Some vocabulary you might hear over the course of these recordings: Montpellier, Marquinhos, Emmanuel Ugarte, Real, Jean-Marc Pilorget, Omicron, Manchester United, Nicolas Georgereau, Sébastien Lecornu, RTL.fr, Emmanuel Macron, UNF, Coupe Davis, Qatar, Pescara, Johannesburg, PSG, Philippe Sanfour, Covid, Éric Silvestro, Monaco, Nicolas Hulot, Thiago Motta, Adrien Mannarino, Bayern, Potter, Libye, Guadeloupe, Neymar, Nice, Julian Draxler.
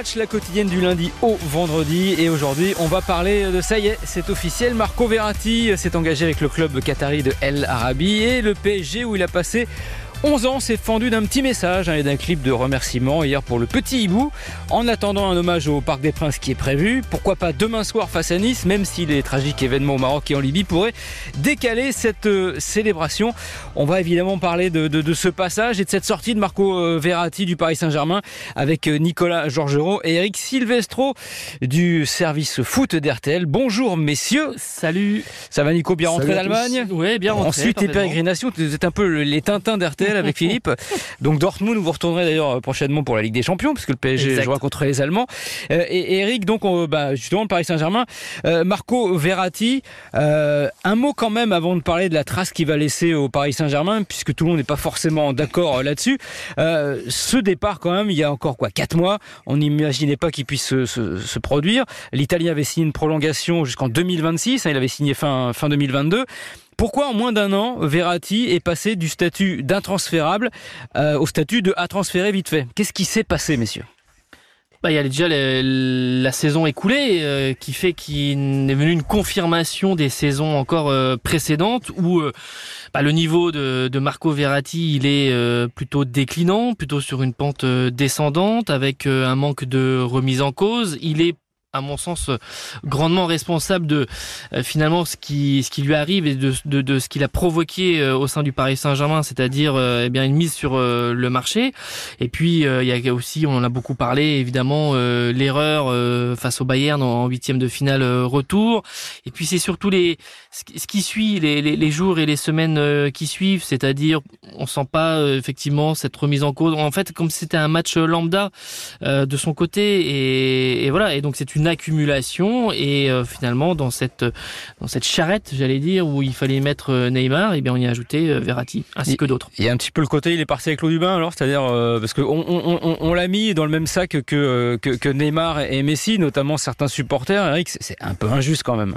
match, la quotidienne du lundi au vendredi. Et aujourd'hui, on va parler de ça y est, c'est officiel. Marco Verratti s'est engagé avec le club qatari de Al-Arabi et le PSG où il a passé 11 ans, s'est fendu d'un petit message et d'un clip de remerciement hier pour le Petit Hibou. En attendant un hommage au Parc des Princes qui est prévu, pourquoi pas demain soir face à Nice, même si les tragiques événements au Maroc et en Libye pourraient décaler cette célébration. On va évidemment parler de ce passage et de cette sortie de Marco Verratti du Paris Saint-Germain avec Nicolas Georgereau et Éric Silvestro du service foot d'RTL. Bonjour messieurs, salut. Ça va Nico, bien rentré d'Allemagne? Oui, bien rentré. Ensuite les pérégrinations, vous êtes un peu les Tintins d'RTL avec Philippe. Donc Dortmund, vous retournerez d'ailleurs prochainement pour la Ligue des Champions puisque le PSG jouera contre les Allemands. Et Eric, donc justement le Paris Saint-Germain, Marco Verratti, un mot quand même avant de parler de la trace qu'il va laisser au Paris Saint-Germain puisque tout le monde n'est pas forcément d'accord là-dessus. Ce départ quand même, il y a encore 4 mois, on n'imaginait pas qu'il puisse se produire. L'Italien avait signé une prolongation jusqu'en 2026, hein, il avait signé fin 2022. Pourquoi en moins d'un an, Verratti est passé du statut d'intransférable au statut de à transférer vite fait? Qu'est-ce qui s'est passé, messieurs? Il y a déjà la saison écoulée qui fait qu'il est venu une confirmation des saisons encore précédentes où le niveau de Marco Verratti il est plutôt déclinant, plutôt sur une pente descendante avec un manque de remise en cause. Il est à mon sens grandement responsable de finalement ce qui lui arrive et de ce qu'il a provoqué au sein du Paris Saint-Germain, c'est-à-dire une mise sur le marché. Et puis il y a aussi, on en a beaucoup parlé évidemment, l'erreur face au Bayern en huitième de finale retour. Et puis c'est surtout ce qui suit, les jours et les semaines qui suivent, c'est-à-dire on sent pas effectivement cette remise en cause. En fait, comme c'était un match lambda de son côté et voilà, et donc c'est une accumulation et finalement dans cette charrette, j'allais dire, où il fallait mettre Neymar, et bien on y a ajouté Verratti ainsi que d'autres. Il y a un petit peu le côté, il est parti avec l'eau du bain alors, c'est-à-dire parce que on l'a mis dans le même sac que Neymar et Messi, notamment certains supporters. Eric, c'est un peu injuste quand même.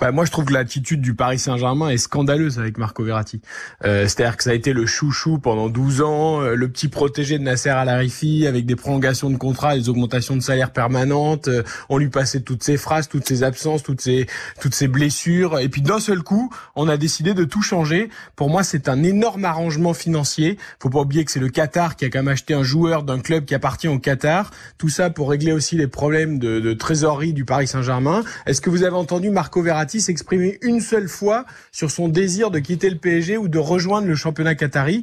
Moi, je trouve que l'attitude du Paris Saint-Germain est scandaleuse avec Marco Verratti. C'est-à-dire que ça a été le chouchou pendant 12 ans, le petit protégé de Nasser Al-Khelaïfi avec des prolongations de contrat, des augmentations de salaire permanentes. On lui passait toutes ses phrases, toutes ses absences, toutes ses blessures. Et puis d'un seul coup, on a décidé de tout changer. Pour moi, c'est un énorme arrangement financier. Faut pas oublier que c'est le Qatar qui a quand même acheté un joueur d'un club qui appartient au Qatar. Tout ça pour régler aussi les problèmes de trésorerie du Paris Saint-Germain. Est-ce que vous avez entendu Marco Verratti s'exprimer une seule fois sur son désir de quitter le PSG ou de rejoindre le championnat qatari?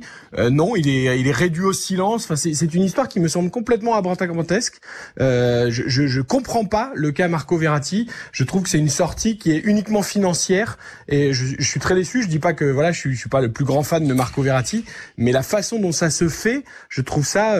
Non, il est réduit au silence. Enfin, c'est une histoire qui me semble complètement abracadabrantesque. Je comprends pas le cas Marco Verratti. Je trouve que c'est une sortie qui est uniquement financière et je suis très déçu. Je dis pas que voilà, je suis pas le plus grand fan de Marco Verratti, mais la façon dont ça se fait, je trouve ça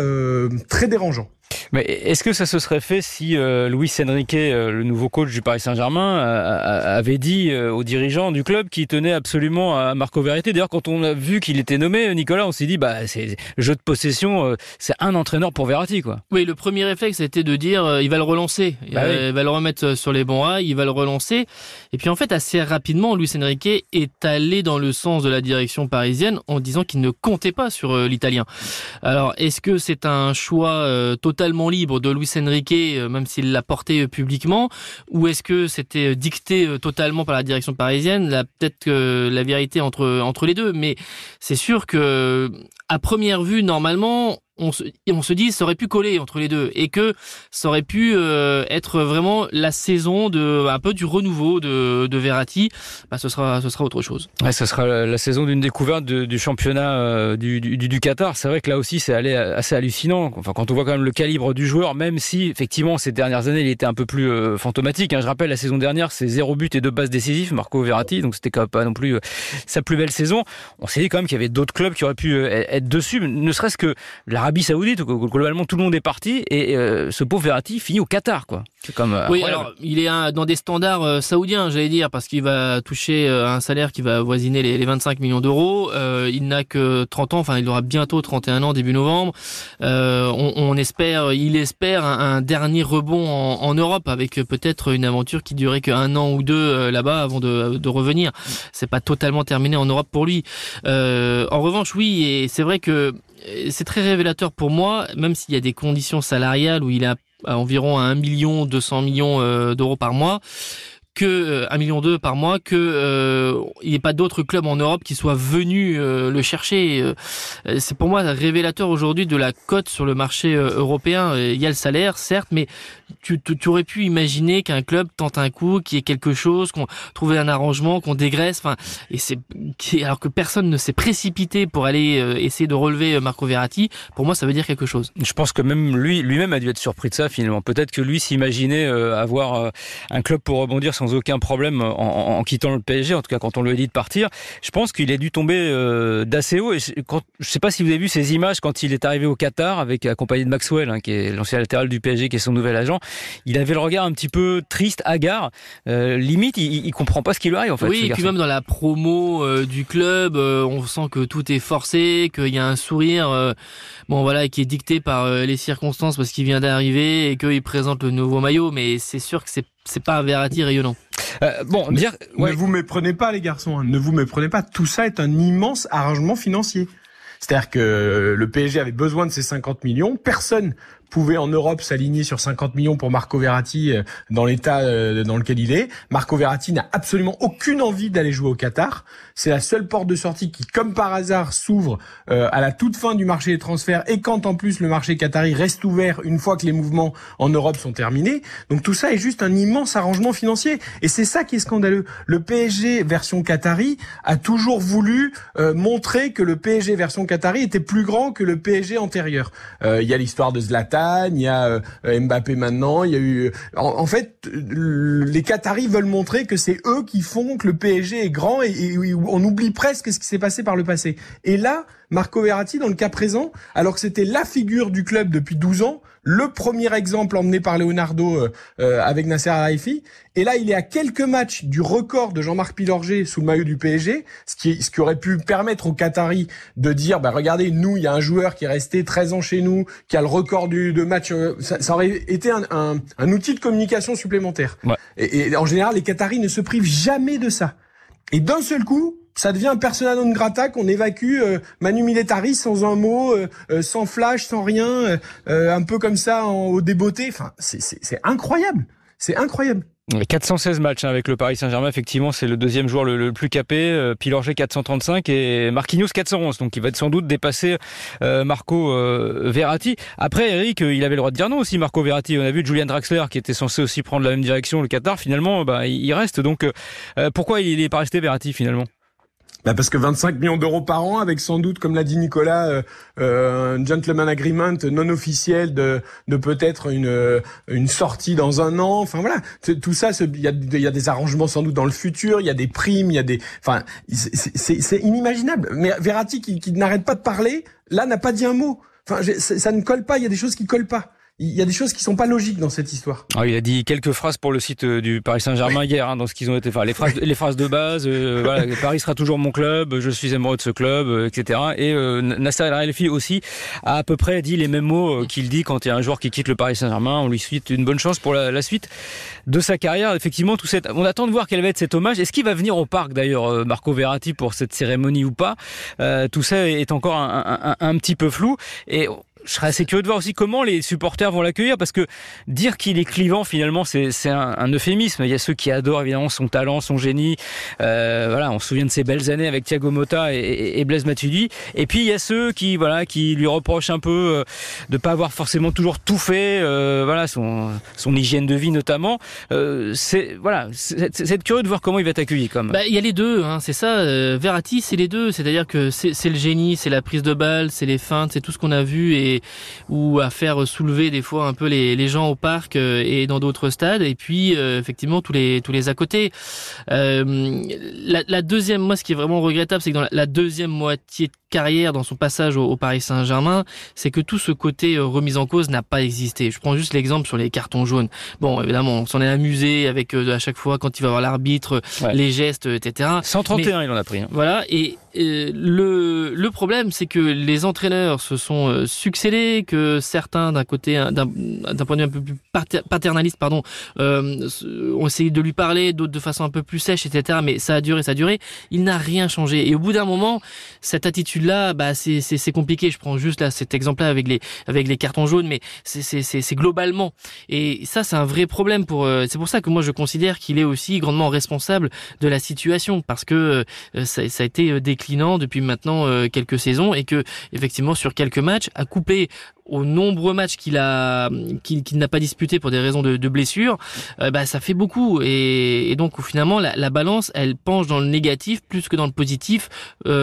très dérangeant. Mais est-ce que ça se serait fait si Luis Enrique, le nouveau coach du Paris Saint-Germain, avait dit aux dirigeants du club qui tenaient absolument à Marco Verratti? D'ailleurs, quand on a vu qu'il était nommé, Nicolas, on s'est dit c'est jeu de possession, c'est un entraîneur pour Verratti, quoi. Oui, le premier réflexe c'était de dire il va le relancer, il va le remettre sur les bons rails, il va le relancer. Et puis en fait, assez rapidement, Luis Enrique est allé dans le sens de la direction parisienne en disant qu'il ne comptait pas sur l'Italien. Alors, est-ce que c'est un choix totalement libre de Luis Enrique, même s'il l'a porté publiquement, ou est-ce que c'était dicté totalement par la direction parisienne? Là, peut-être que la vérité entre les deux, mais c'est sûr que à première vue, normalement, on se dit ça aurait pu coller entre les deux et que ça aurait pu être vraiment la saison du renouveau de Verratti. Ce sera autre chose. Ouais, ça sera la saison d'une découverte du championnat du Qatar. C'est vrai que là aussi c'est allé assez hallucinant. Enfin, quand on voit quand même le calibre du joueur, même si effectivement ces dernières années il était un peu plus fantomatique, hein. Je rappelle la saison dernière c'est 0 but et 2 passes décisives Marco Verratti, donc c'était quand même pas non plus sa plus belle saison. On s'est dit quand même qu'il y avait d'autres clubs qui auraient pu être dessus, ne serait-ce que l'Arabie saoudite, globalement tout le monde est parti et ce pauvre Verratti finit au Qatar, quoi. C'est comme oui, alors il est dans des standards saoudiens, j'allais dire, parce qu'il va toucher un salaire qui va avoisiner les 25 millions d'euros. Il n'a que 30 ans, enfin il aura bientôt 31 ans début novembre. Il espère un dernier rebond en Europe avec peut-être une aventure qui durait qu'un an ou deux là-bas avant de revenir. C'est pas totalement terminé en Europe pour lui. En revanche, oui, et c'est vrai que c'est très révélateur pour moi, même s'il y a des conditions salariales où il a à environ 1 200 000 d'euros par mois, que 1,2 million par mois, que il n'y ait pas d'autres clubs en Europe qui soient venus le chercher. C'est pour moi révélateur aujourd'hui de la cote sur le marché européen. Il y a le salaire, certes, mais tu aurais pu imaginer qu'un club tente un coup, qu'il y ait quelque chose, qu'on trouve un arrangement, qu'on dégraisse. Enfin, et c'est alors que personne ne s'est précipité pour aller essayer de relever Marco Verratti. Pour moi, ça veut dire quelque chose. Je pense que même lui-même a dû être surpris de ça finalement. Peut-être que lui s'imaginait avoir un club pour rebondir sans aucun problème en quittant le PSG, en tout cas quand on lui a dit de partir. Je pense qu'il a dû tomber d'assez haut. Et je ne sais pas si vous avez vu ces images quand il est arrivé au Qatar, accompagné de Maxwell, qui est l'ancien latéral du PSG, qui est son nouvel agent. Il avait le regard un petit peu triste, hagard. Limite, il ne comprend pas ce qui lui arrive en fait. Oui, et puis même dans la promo du club, on sent que tout est forcé, qu'il y a un sourire qui est dicté par les circonstances parce qu'il vient d'arriver et qu'il présente le nouveau maillot. Mais c'est sûr que c'est pas un Verratti rayonnant. Ne vous méprenez pas, les garçons. Ne vous méprenez pas. Tout ça est un immense arrangement financier. C'est-à-dire que le PSG avait besoin de ces 50 millions. Personne pouvait en Europe s'aligner sur 50 millions pour Marco Verratti dans l'état dans lequel il est. Marco Verratti n'a absolument aucune envie d'aller jouer au Qatar. C'est la seule porte de sortie qui, comme par hasard, s'ouvre à la toute fin du marché des transferts, et quand en plus le marché qatari reste ouvert une fois que les mouvements en Europe sont terminés. Donc tout ça est juste un immense arrangement financier, et c'est ça qui est scandaleux. Le PSG version qatari a toujours voulu montrer que le PSG version qatari était plus grand que le PSG antérieur. Il y a l'histoire de Zlatan, il y a Mbappé maintenant, il y a eu... En fait, les Qataris veulent montrer que c'est eux qui font que le PSG est grand, et on oublie presque ce qui s'est passé par le passé. Et là, Marco Verratti, dans le cas présent, alors que c'était la figure du club depuis 12 ans, le premier exemple emmené par Leonardo avec Nasser Al-Khelaïfi, et là il est à quelques matchs du record de Jean-Marc Pilorget sous le maillot du PSG, ce qui aurait pu permettre aux Qataris de dire, regardez, nous, il y a un joueur qui est resté 13 ans chez nous, qui a le record de match. Ça aurait été un outil de communication supplémentaire. Ouais. Et en général, les Qataris ne se privent jamais de ça. Et d'un seul coup, ça devient un persona non grata qu'on évacue manu militari, sans un mot, sans flash, sans rien, un peu comme ça au débeauté. Enfin, c'est incroyable. C'est incroyable. 416 matchs avec le Paris Saint-Germain, effectivement, c'est le deuxième joueur le plus capé. Pilorget 435 et Marquinhos 411, donc il va sans doute dépasser Marco Verratti. Après, Eric, il avait le droit de dire non aussi, Marco Verratti. On a vu Julian Draxler qui était censé aussi prendre la même direction, le Qatar. Finalement, il reste. Donc pourquoi il n'est pas resté, Verratti, finalement? Parce que 25 millions d'euros par an, avec sans doute, comme l'a dit Nicolas, un gentleman agreement non officiel de peut-être une sortie dans un an. Enfin voilà, tout ça, il y a des arrangements sans doute dans le futur, il y a des primes, il y a des... Enfin, c'est inimaginable. Mais Verratti, qui n'arrête pas de parler, là, n'a pas dit un mot. Enfin, ça ne colle pas, il y a des choses qui collent pas. Il y a des choses qui sont pas logiques dans cette histoire. Alors, il a dit quelques phrases pour le site du Paris Saint-Germain hier, dans ce qu'ils ont été. Enfin, les phrases de base. Paris sera toujours mon club. Je suis amoureux de ce club, etc. Et Nasser Al-Khelaïfi aussi a à peu près dit les mêmes mots qu'il dit quand il y a un joueur qui quitte le Paris Saint-Germain. On lui souhaite une bonne chance pour la suite de sa carrière. Effectivement, on attend de voir quel va être cet hommage. Est-ce qu'il va venir au parc d'ailleurs, Marco Verratti, pour cette cérémonie ou pas? Tout ça est encore un petit peu flou. Et je serais assez curieux de voir aussi comment les supporters vont l'accueillir, parce que dire qu'il est clivant, finalement, c'est un euphémisme. Il y a ceux qui adorent évidemment son talent, son génie. On se souvient de ses belles années avec Thiago Motta et Blaise Matuidi. Et puis il y a ceux qui lui reprochent un peu de pas avoir forcément toujours tout fait. Son hygiène de vie notamment. C'est curieux de voir comment il va être accueilli. Il y a les deux, c'est ça. Verratti, c'est les deux. C'est-à-dire que c'est le génie, c'est la prise de balle, c'est les feintes, c'est tout ce qu'on a vu, ou à faire soulever des fois un peu les gens au parc et dans d'autres stades, et puis effectivement tous les à côté. La deuxième, moi, ce qui est vraiment regrettable, c'est que dans la deuxième moitié de carrière, dans son passage au Paris Saint-Germain, c'est que tout ce côté remise en cause n'a pas existé. Je prends juste l'exemple sur les cartons jaunes. Bon, évidemment, on s'en est amusé avec à chaque fois quand il va voir l'arbitre, les gestes, etc. 131, mais il en a pris. Voilà, et le problème, c'est que les entraîneurs se sont succédés, que certains d'un côté, d'un point de vue un peu plus paternaliste, ont essayé de lui parler, d'autres de façon un peu plus sèche, etc. Mais ça a duré. Il n'a rien changé. Et au bout d'un moment, cette attitude là, bah, c'est compliqué. Je prends juste là cet exemple-là avec les cartons jaunes, mais c'est globalement. Et ça, c'est un vrai problème pour. C'est pour ça que moi je considère qu'il est aussi grandement responsable de la situation, parce que ça a été déclinant depuis maintenant quelques saisons, et que effectivement sur quelques matchs, à couper aux nombreux matchs qu'il n'a pas disputé pour des raisons de blessure, bah ça fait beaucoup, et donc finalement la balance elle penche dans le négatif plus que dans le positif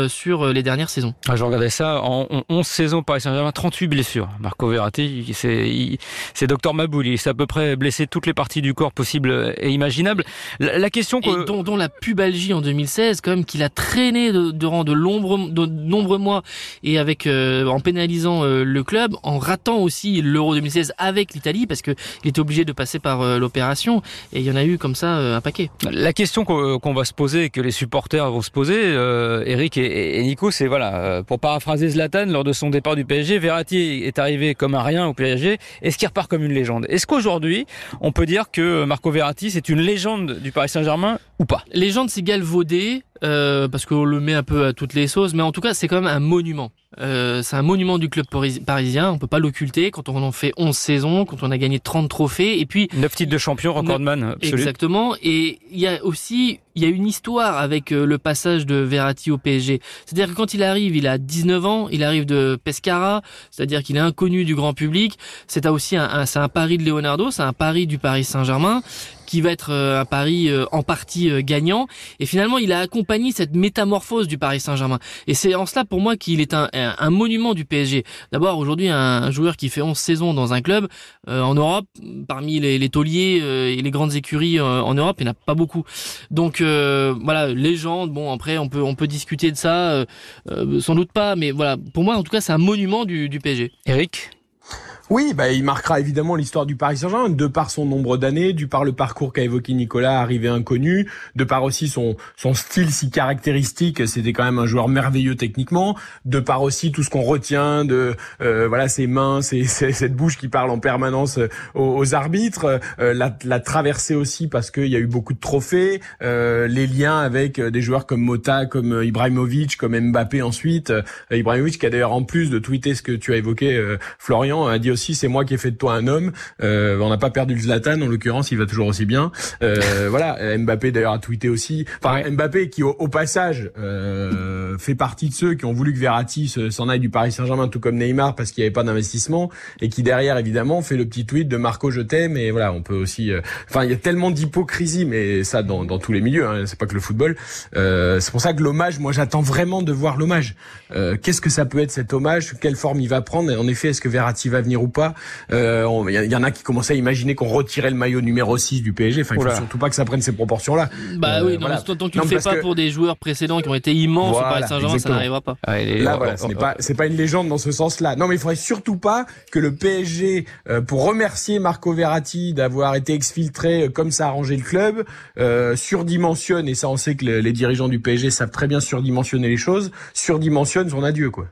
sur les dernières saisons. Ah, je regardais ça en 11 saisons Paris Saint-Germain, 38 blessures. Marco Verratti, c'est Dr Maboul, il s'est à peu près blessé toutes les parties du corps possibles et imaginables. La question que... dont la pubalgie en 2016 quand même, qu'il a traîné durant de nombreux mois, et avec en pénalisant le club, en ratant aussi l'Euro 2016 avec l'Italie, parce qu'il était obligé de passer par l'opération, et il y en a eu comme ça un paquet. La question qu'on va se poser, que les supporters vont se poser, Eric et Nico, c'est voilà, pour paraphraser Zlatan lors de son départ du PSG, Verratti est arrivé comme un rien au PSG, est-ce qu'il repart comme une légende? Est-ce qu'aujourd'hui on peut dire que Marco Verratti c'est une légende du Paris Saint-Germain ou pas? Légende, c'est galvaudé, parce qu'on le met un peu à toutes les sauces, mais en tout cas c'est quand même un monument. C'est un monument du club parisien, on peut pas l'occulter, quand on en fait 11 saisons, quand on a gagné 30 trophées, et puis 9 titres de champion, recordman absolu. Exactement, et il y a une histoire avec le passage de Verratti au PSG. C'est-à-dire que quand il arrive, il a 19 ans, il arrive de Pescara, c'est-à-dire qu'il est inconnu du grand public. C'est aussi c'est un pari de Leonardo, c'est un pari du Paris Saint-Germain, qui va être un pari en partie gagnant. Et finalement, il a accompagné cette métamorphose du Paris Saint-Germain. Et c'est en cela, pour moi, qu'il est un monument du PSG. D'abord, aujourd'hui, un joueur qui fait 11 saisons dans un club, en Europe, parmi les tauliers et les grandes écuries en Europe, il n'y en a pas beaucoup. Donc, voilà, légende, bon, après on peut discuter de ça, sans doute pas, mais voilà, pour moi en tout cas c'est un monument du PSG. Eric? Oui, bah, il marquera évidemment l'histoire du Paris Saint-Germain, de par son nombre d'années, du par le parcours qu'a évoqué Nicolas, arrivé inconnu, de par aussi son style si caractéristique, c'était quand même un joueur merveilleux techniquement, de par aussi tout ce qu'on retient de voilà, ses mains, cette bouche qui parle en permanence aux arbitres, la traversée aussi parce qu'il y a eu beaucoup de trophées, les liens avec des joueurs comme Motta, comme Ibrahimovic, comme Mbappé ensuite. Ibrahimovic qui a d'ailleurs, en plus de tweeter ce que tu as évoqué Florian, a dit aussi: c'est moi qui ai fait de toi un homme. On n'a pas perdu le Zlatan, en l'occurrence, il va toujours aussi bien. Voilà, Mbappé d'ailleurs a tweeté aussi. Enfin, Mbappé qui au passage fait partie de ceux qui ont voulu que Verratti s'en aille du Paris Saint-Germain, tout comme Neymar, parce qu'il n'y avait pas d'investissement, et qui derrière évidemment fait le petit tweet de Marco je t'aime. Et voilà, on peut aussi. Enfin, il y a tellement d'hypocrisie, mais ça dans tous les milieux, hein, c'est pas que le football. C'est pour ça que l'hommage, moi j'attends vraiment de voir l'hommage. Qu'est-ce que ça peut être cet hommage? Quelle forme il va prendre? Et en effet, est-ce que Verratti va venir ou pas? Y en a qui commençaient à imaginer qu'on retirait le maillot numéro 6 du PSG. Enfin, il faut surtout pas que ça prenne ces proportions-là. Bah oui, non, voilà. Tant que tu ne fais pas pour des joueurs précédents qui ont été immenses, voilà, au Paris Saint-Germain, ça n'arrivera pas. Là, voilà, c'est pas une légende dans ce sens-là. Non, mais il faudrait surtout pas que le PSG, pour remercier Marco Verratti d'avoir été exfiltré comme ça a arrangé le club, surdimensionne, et ça on sait que les dirigeants du PSG savent très bien surdimensionner les choses, surdimensionne son adieu, quoi.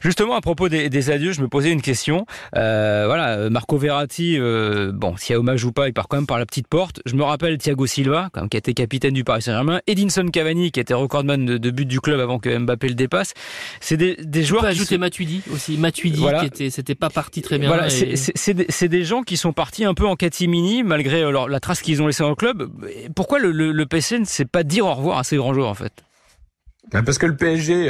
Justement, à propos des adieux, je me posais une question. Voilà, Marco Verratti, bon, s'il y a hommage ou pas, il part quand même par la petite porte. Je me rappelle Thiago Silva, quand même, qui a été capitaine du Paris Saint-Germain, Edinson Cavani, qui était recordman de but du club avant que Mbappé le dépasse. C'est des joueurs. On peut ajouter Matuidi aussi, voilà. C'était pas parti très bien. Voilà, c'est des gens qui sont partis un peu en catimini, malgré la trace qu'ils ont laissée dans le club. Pourquoi le PSG ne sait pas dire au revoir à ces grands joueurs, en fait? Parce que le PSG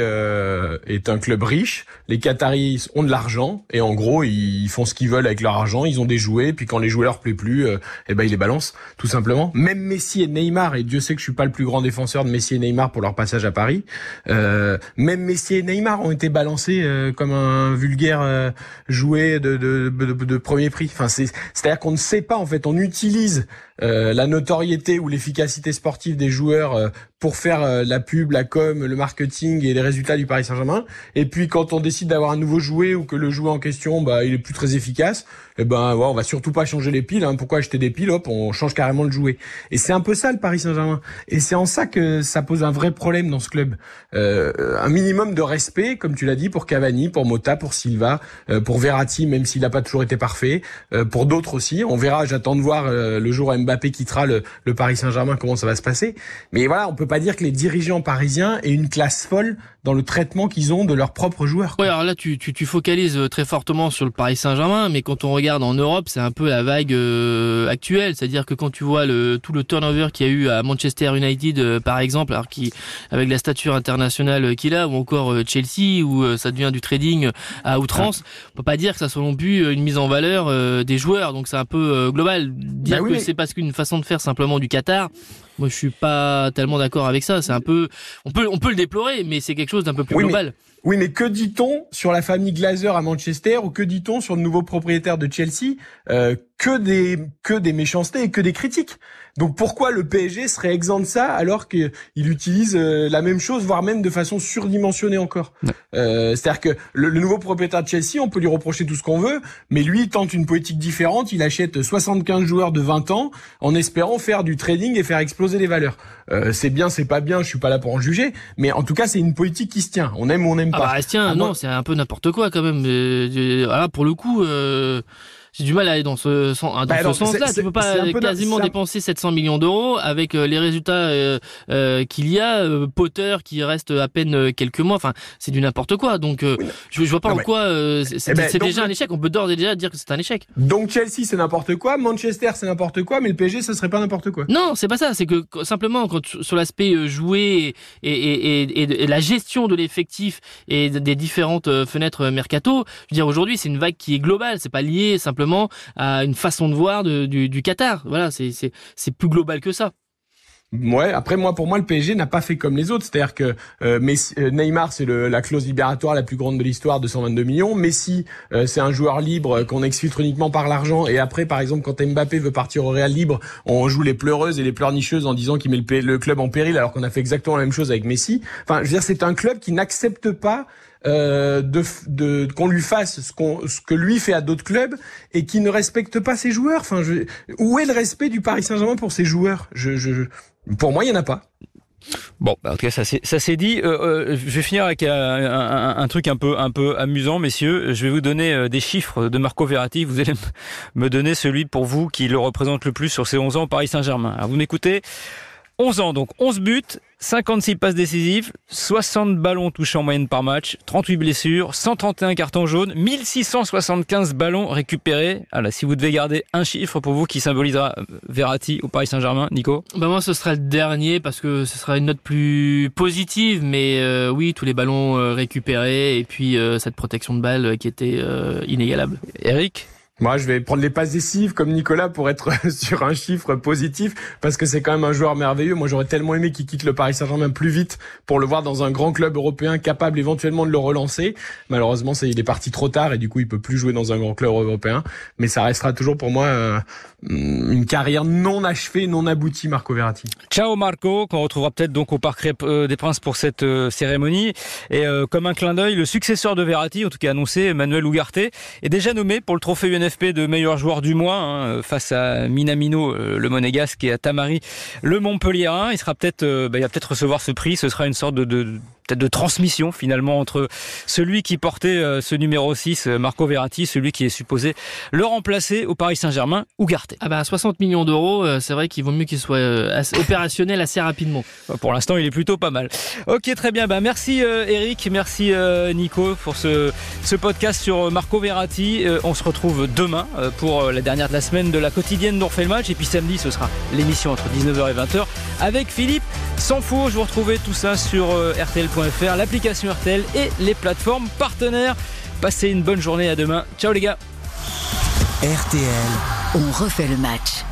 est un club riche, les Qataris ont de l'argent, et en gros ils font ce qu'ils veulent avec leur argent, ils ont des jouets, puis quand les jouets leur plaît plus, eh ben ils les balancent, tout simplement. Même Messi et Neymar, et Dieu sait que je suis pas le plus grand défenseur de Messi et Neymar pour leur passage à Paris, même Messi et Neymar ont été balancés comme un vulgaire jouet de premier prix. Enfin, c'est-à-dire qu'on ne sait pas, en fait, on utilise la notoriété ou l'efficacité sportive des joueurs pour faire la pub, la com, le marketing et les résultats du Paris Saint-Germain. Et puis quand on décide d'avoir un nouveau jouet, ou que le jouet en question, bah, il est plus très efficace, eh ben ouais, on va surtout pas changer les piles, hein. Pourquoi acheter des piles, hop, on change carrément le jouet. Et c'est un peu ça le Paris Saint-Germain. Et c'est en ça que ça pose un vrai problème dans ce club. Un minimum de respect, comme tu l'as dit, pour Cavani, pour Motta, pour Silva, pour Verratti, même s'il n'a pas toujours été parfait, pour d'autres aussi. On verra, j'attends de voir le jour où Mbappé quittera le Paris Saint-Germain, comment ça va se passer. Mais voilà, on peut pas dire que les dirigeants parisiens aient une classe folle dans le traitement qu'ils ont de leurs propres joueurs. Ouais, alors là, tu focalises très fortement sur le Paris Saint-Germain, mais quand on regarde en Europe, c'est un peu la vague actuelle. C'est-à-dire que quand tu vois tout le turnover qu'il y a eu à Manchester United, par exemple, alors avec la stature internationale qu'il a, ou encore Chelsea, où ça devient du trading à outrance, on peut pas dire que ça soit non plus une mise en valeur des joueurs. Donc c'est un peu global. Dire que c'est parce qu'une façon de faire simplement du Qatar, moi je suis pas tellement d'accord avec ça. C'est un peu, on peut le déplorer, mais c'est quelque chose d'un peu plus global. Oui, mais que dit-on sur la famille Glazer à Manchester, ou que dit-on sur le nouveau propriétaire de Chelsea? Que des méchancetés et que des critiques. Donc pourquoi le PSG serait exempt de ça alors qu'il utilise la même chose, voire même de façon surdimensionnée encore? C'est-à-dire que le nouveau propriétaire de Chelsea, on peut lui reprocher tout ce qu'on veut, mais lui il tente une politique différente, il achète 75 joueurs de 20 ans en espérant faire du trading et faire exploser les valeurs. C'est bien, c'est pas bien, je suis pas là pour en juger, mais en tout cas c'est une politique qui se tient. On aime ou on n'aime pas. Elle se tient, non, c'est un peu n'importe quoi quand même. Voilà, pour le coup... J'ai du mal à aller dans ce sens-là. Tu peux pas quasiment dépenser 700 millions d'euros avec les résultats qu'il y a. Potter qui reste à peine quelques mois. Enfin, c'est du n'importe quoi. Donc, je vois pas en quoi c'est déjà un échec. On peut d'ores et déjà dire que c'est un échec. Donc Chelsea, c'est n'importe quoi. Manchester, c'est n'importe quoi. Mais le PSG, ce serait pas n'importe quoi. Non, c'est pas ça. C'est que simplement, quand sur l'aspect jouer et la gestion de l'effectif et des différentes fenêtres mercato, je veux dire aujourd'hui, c'est une vague qui est globale. C'est pas lié simplement à une façon de voir du Qatar. Voilà, c'est plus global que ça. Ouais, après pour moi le PSG n'a pas fait comme les autres, c'est-à-dire que Neymar c'est la clause libératoire la plus grande de l'histoire de 122 millions, Messi c'est un joueur libre qu'on exfiltre uniquement par l'argent, et après par exemple quand Mbappé veut partir au Real libre, on joue les pleureuses et les pleurnicheuses en disant qu'il met le club en péril alors qu'on a fait exactement la même chose avec Messi. Enfin, je veux dire, c'est un club qui n'accepte pas qu'on lui fasse ce que lui fait à d'autres clubs et qui ne respecte pas ses joueurs. Enfin, où est le respect du Paris Saint-Germain pour ses joueurs? Pour moi, il n'y en a pas. Bon, bah en tout cas ça s'est dit. Je vais finir avec un truc un peu amusant, messieurs. Je vais vous donner des chiffres de Marco Verratti. Vous allez me donner celui pour vous qui le représente le plus sur ses 11 ans au Paris Saint-Germain. Alors, vous m'écoutez. 11 ans, donc 11 buts, 56 passes décisives, 60 ballons touchés en moyenne par match, 38 blessures, 131 cartons jaunes, 1675 ballons récupérés. Alors, si vous devez garder un chiffre pour vous qui symbolisera Verratti au Paris Saint-Germain, Nico? Bah moi, ce sera le dernier parce que ce sera une note plus positive, mais oui, tous les ballons récupérés et puis cette protection de balle qui était inégalable. Eric? Moi, je vais prendre les passes décisives comme Nicolas pour être sur un chiffre positif, parce que c'est quand même un joueur merveilleux. Moi, j'aurais tellement aimé qu'il quitte le Paris Saint-Germain plus vite pour le voir dans un grand club européen capable éventuellement de le relancer. Malheureusement, il est parti trop tard et du coup, il peut plus jouer dans un grand club européen. Mais ça restera toujours pour moi une carrière non achevée, non aboutie, Marco Verratti. Ciao Marco, qu'on retrouvera peut-être donc au Parc des Princes pour cette cérémonie. Et comme un clin d'œil, le successeur de Verratti, en tout cas annoncé, Emmanuel Ugarte, est déjà nommé pour le trophée UNF de meilleur joueur du mois, hein, face à Minamino, le Monégasque, et à Tamari, le Montpelliérain. Il sera peut-être, il va peut-être recevoir ce prix. Ce sera une sorte de transmission finalement entre celui qui portait ce numéro 6, Marco Verratti, celui qui est supposé le remplacer au Paris Saint-Germain, Ugarte. Ah bah 60 millions d'euros, c'est vrai qu'il vaut mieux qu'il soit opérationnel assez rapidement. Pour l'instant, il est plutôt pas mal. Ok, très bien. Bah merci Eric, merci Nico pour ce podcast sur Marco Verratti. On se retrouve demain pour la dernière de la semaine de la quotidienne d'On refait le match, et puis samedi ce sera l'émission entre 19h et 20h avec Philippe Sanfour. Je vous retrouvez tout ça sur RTL.fr, l'application RTL et les plateformes partenaires. Passez une bonne journée, à demain. Ciao les gars. RTL, on refait le match.